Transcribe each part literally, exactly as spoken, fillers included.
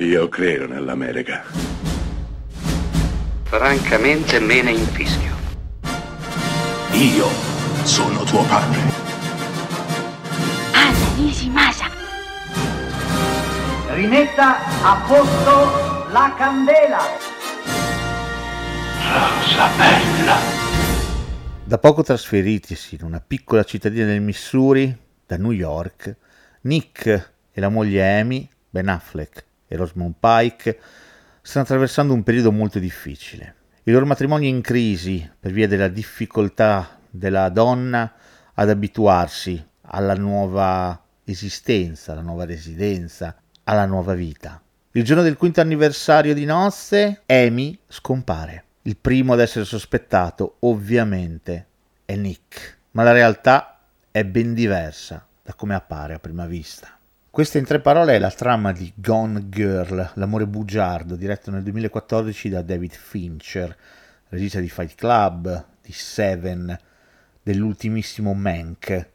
Io credo nell'America. Francamente me ne infischio. Io sono tuo padre. Anna Nishimasa. Rimetta a posto la candela. Rosa bella. Da poco trasferitisi in una piccola cittadina del Missouri, da New York, Nick e la moglie Amy, Ben Affleck e Rosamund Pike, stanno attraversando un periodo molto difficile. Il loro matrimonio è in crisi per via della difficoltà della donna ad abituarsi alla nuova esistenza, alla nuova residenza, alla nuova vita. Il giorno del quinto anniversario di nozze, Amy scompare. Il primo ad essere sospettato, ovviamente, è Nick, ma la realtà è ben diversa da come appare a prima vista. Questa in tre parole è la trama di Gone Girl, l'amore bugiardo, diretto nel duemilaquattordici da David Fincher, regista di Fight Club, di Seven, dell'ultimissimo Mank,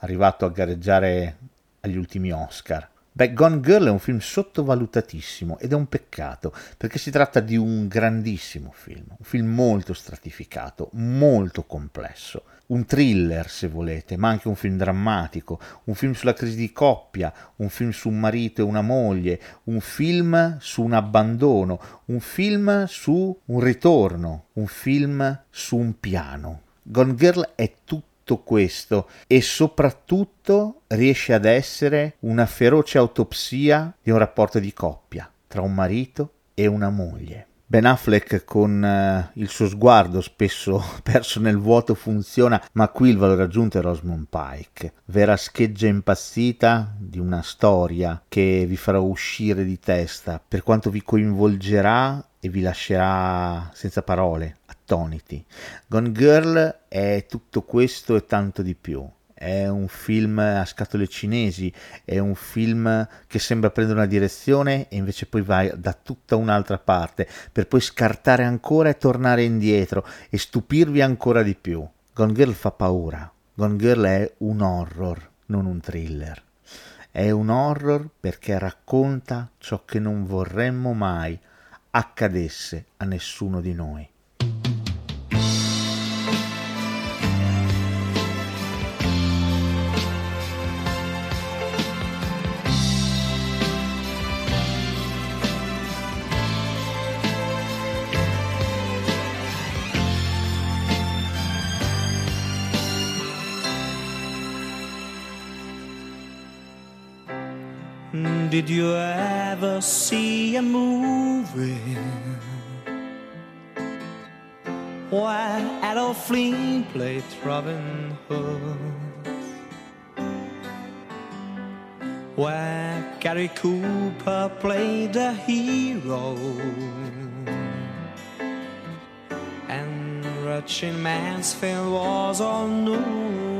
arrivato a gareggiare agli ultimi Oscar. Beh, Gone Girl è un film sottovalutatissimo ed è un peccato, perché si tratta di un grandissimo film, un film molto stratificato, molto complesso, un thriller se volete, ma anche un film drammatico, un film sulla crisi di coppia, un film su un marito e una moglie, un film su un abbandono, un film su un ritorno, un film su un piano. Gone Girl è tutto questo e soprattutto riesce ad essere una feroce autopsia di un rapporto di coppia tra un marito e una moglie. Ben Affleck con uh, il suo sguardo spesso perso nel vuoto funziona, ma qui il valore aggiunto è Rosamund Pike, vera scheggia impazzita di una storia che vi farà uscire di testa per quanto vi coinvolgerà e vi lascerà senza parole, attoniti. Gone Girl è tutto questo e tanto di più. È un film a scatole cinesi, è un film che sembra prendere una direzione e invece poi va da tutta un'altra parte, per poi scartare ancora e tornare indietro e stupirvi ancora di più. Gone Girl fa paura. Gone Girl è un horror, non un thriller. È un horror perché racconta ciò che non vorremmo mai accadesse a nessuno di noi. Did you ever see a movie where Adolf Flynn played Robin Hood, where Gary Cooper played a hero and Richard Mansfield was all new?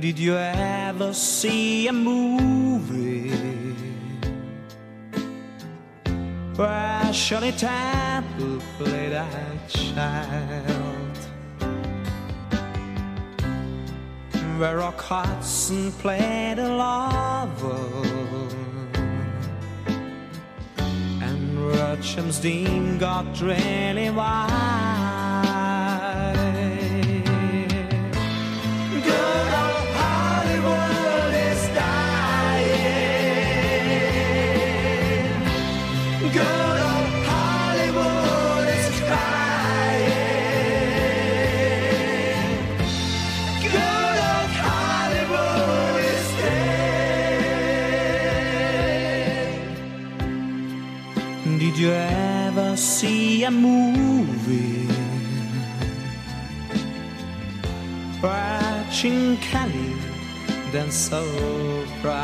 Did you ever see a movie where Shirley Temple played a child, where Rock Hudson played a lover and James Dean got really wild? Did you ever see a movie watching Kelly dance so bright?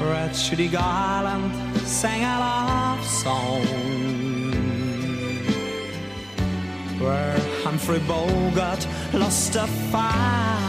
Ratchet Garland sang a love song where Humphrey Bogart lost a fight.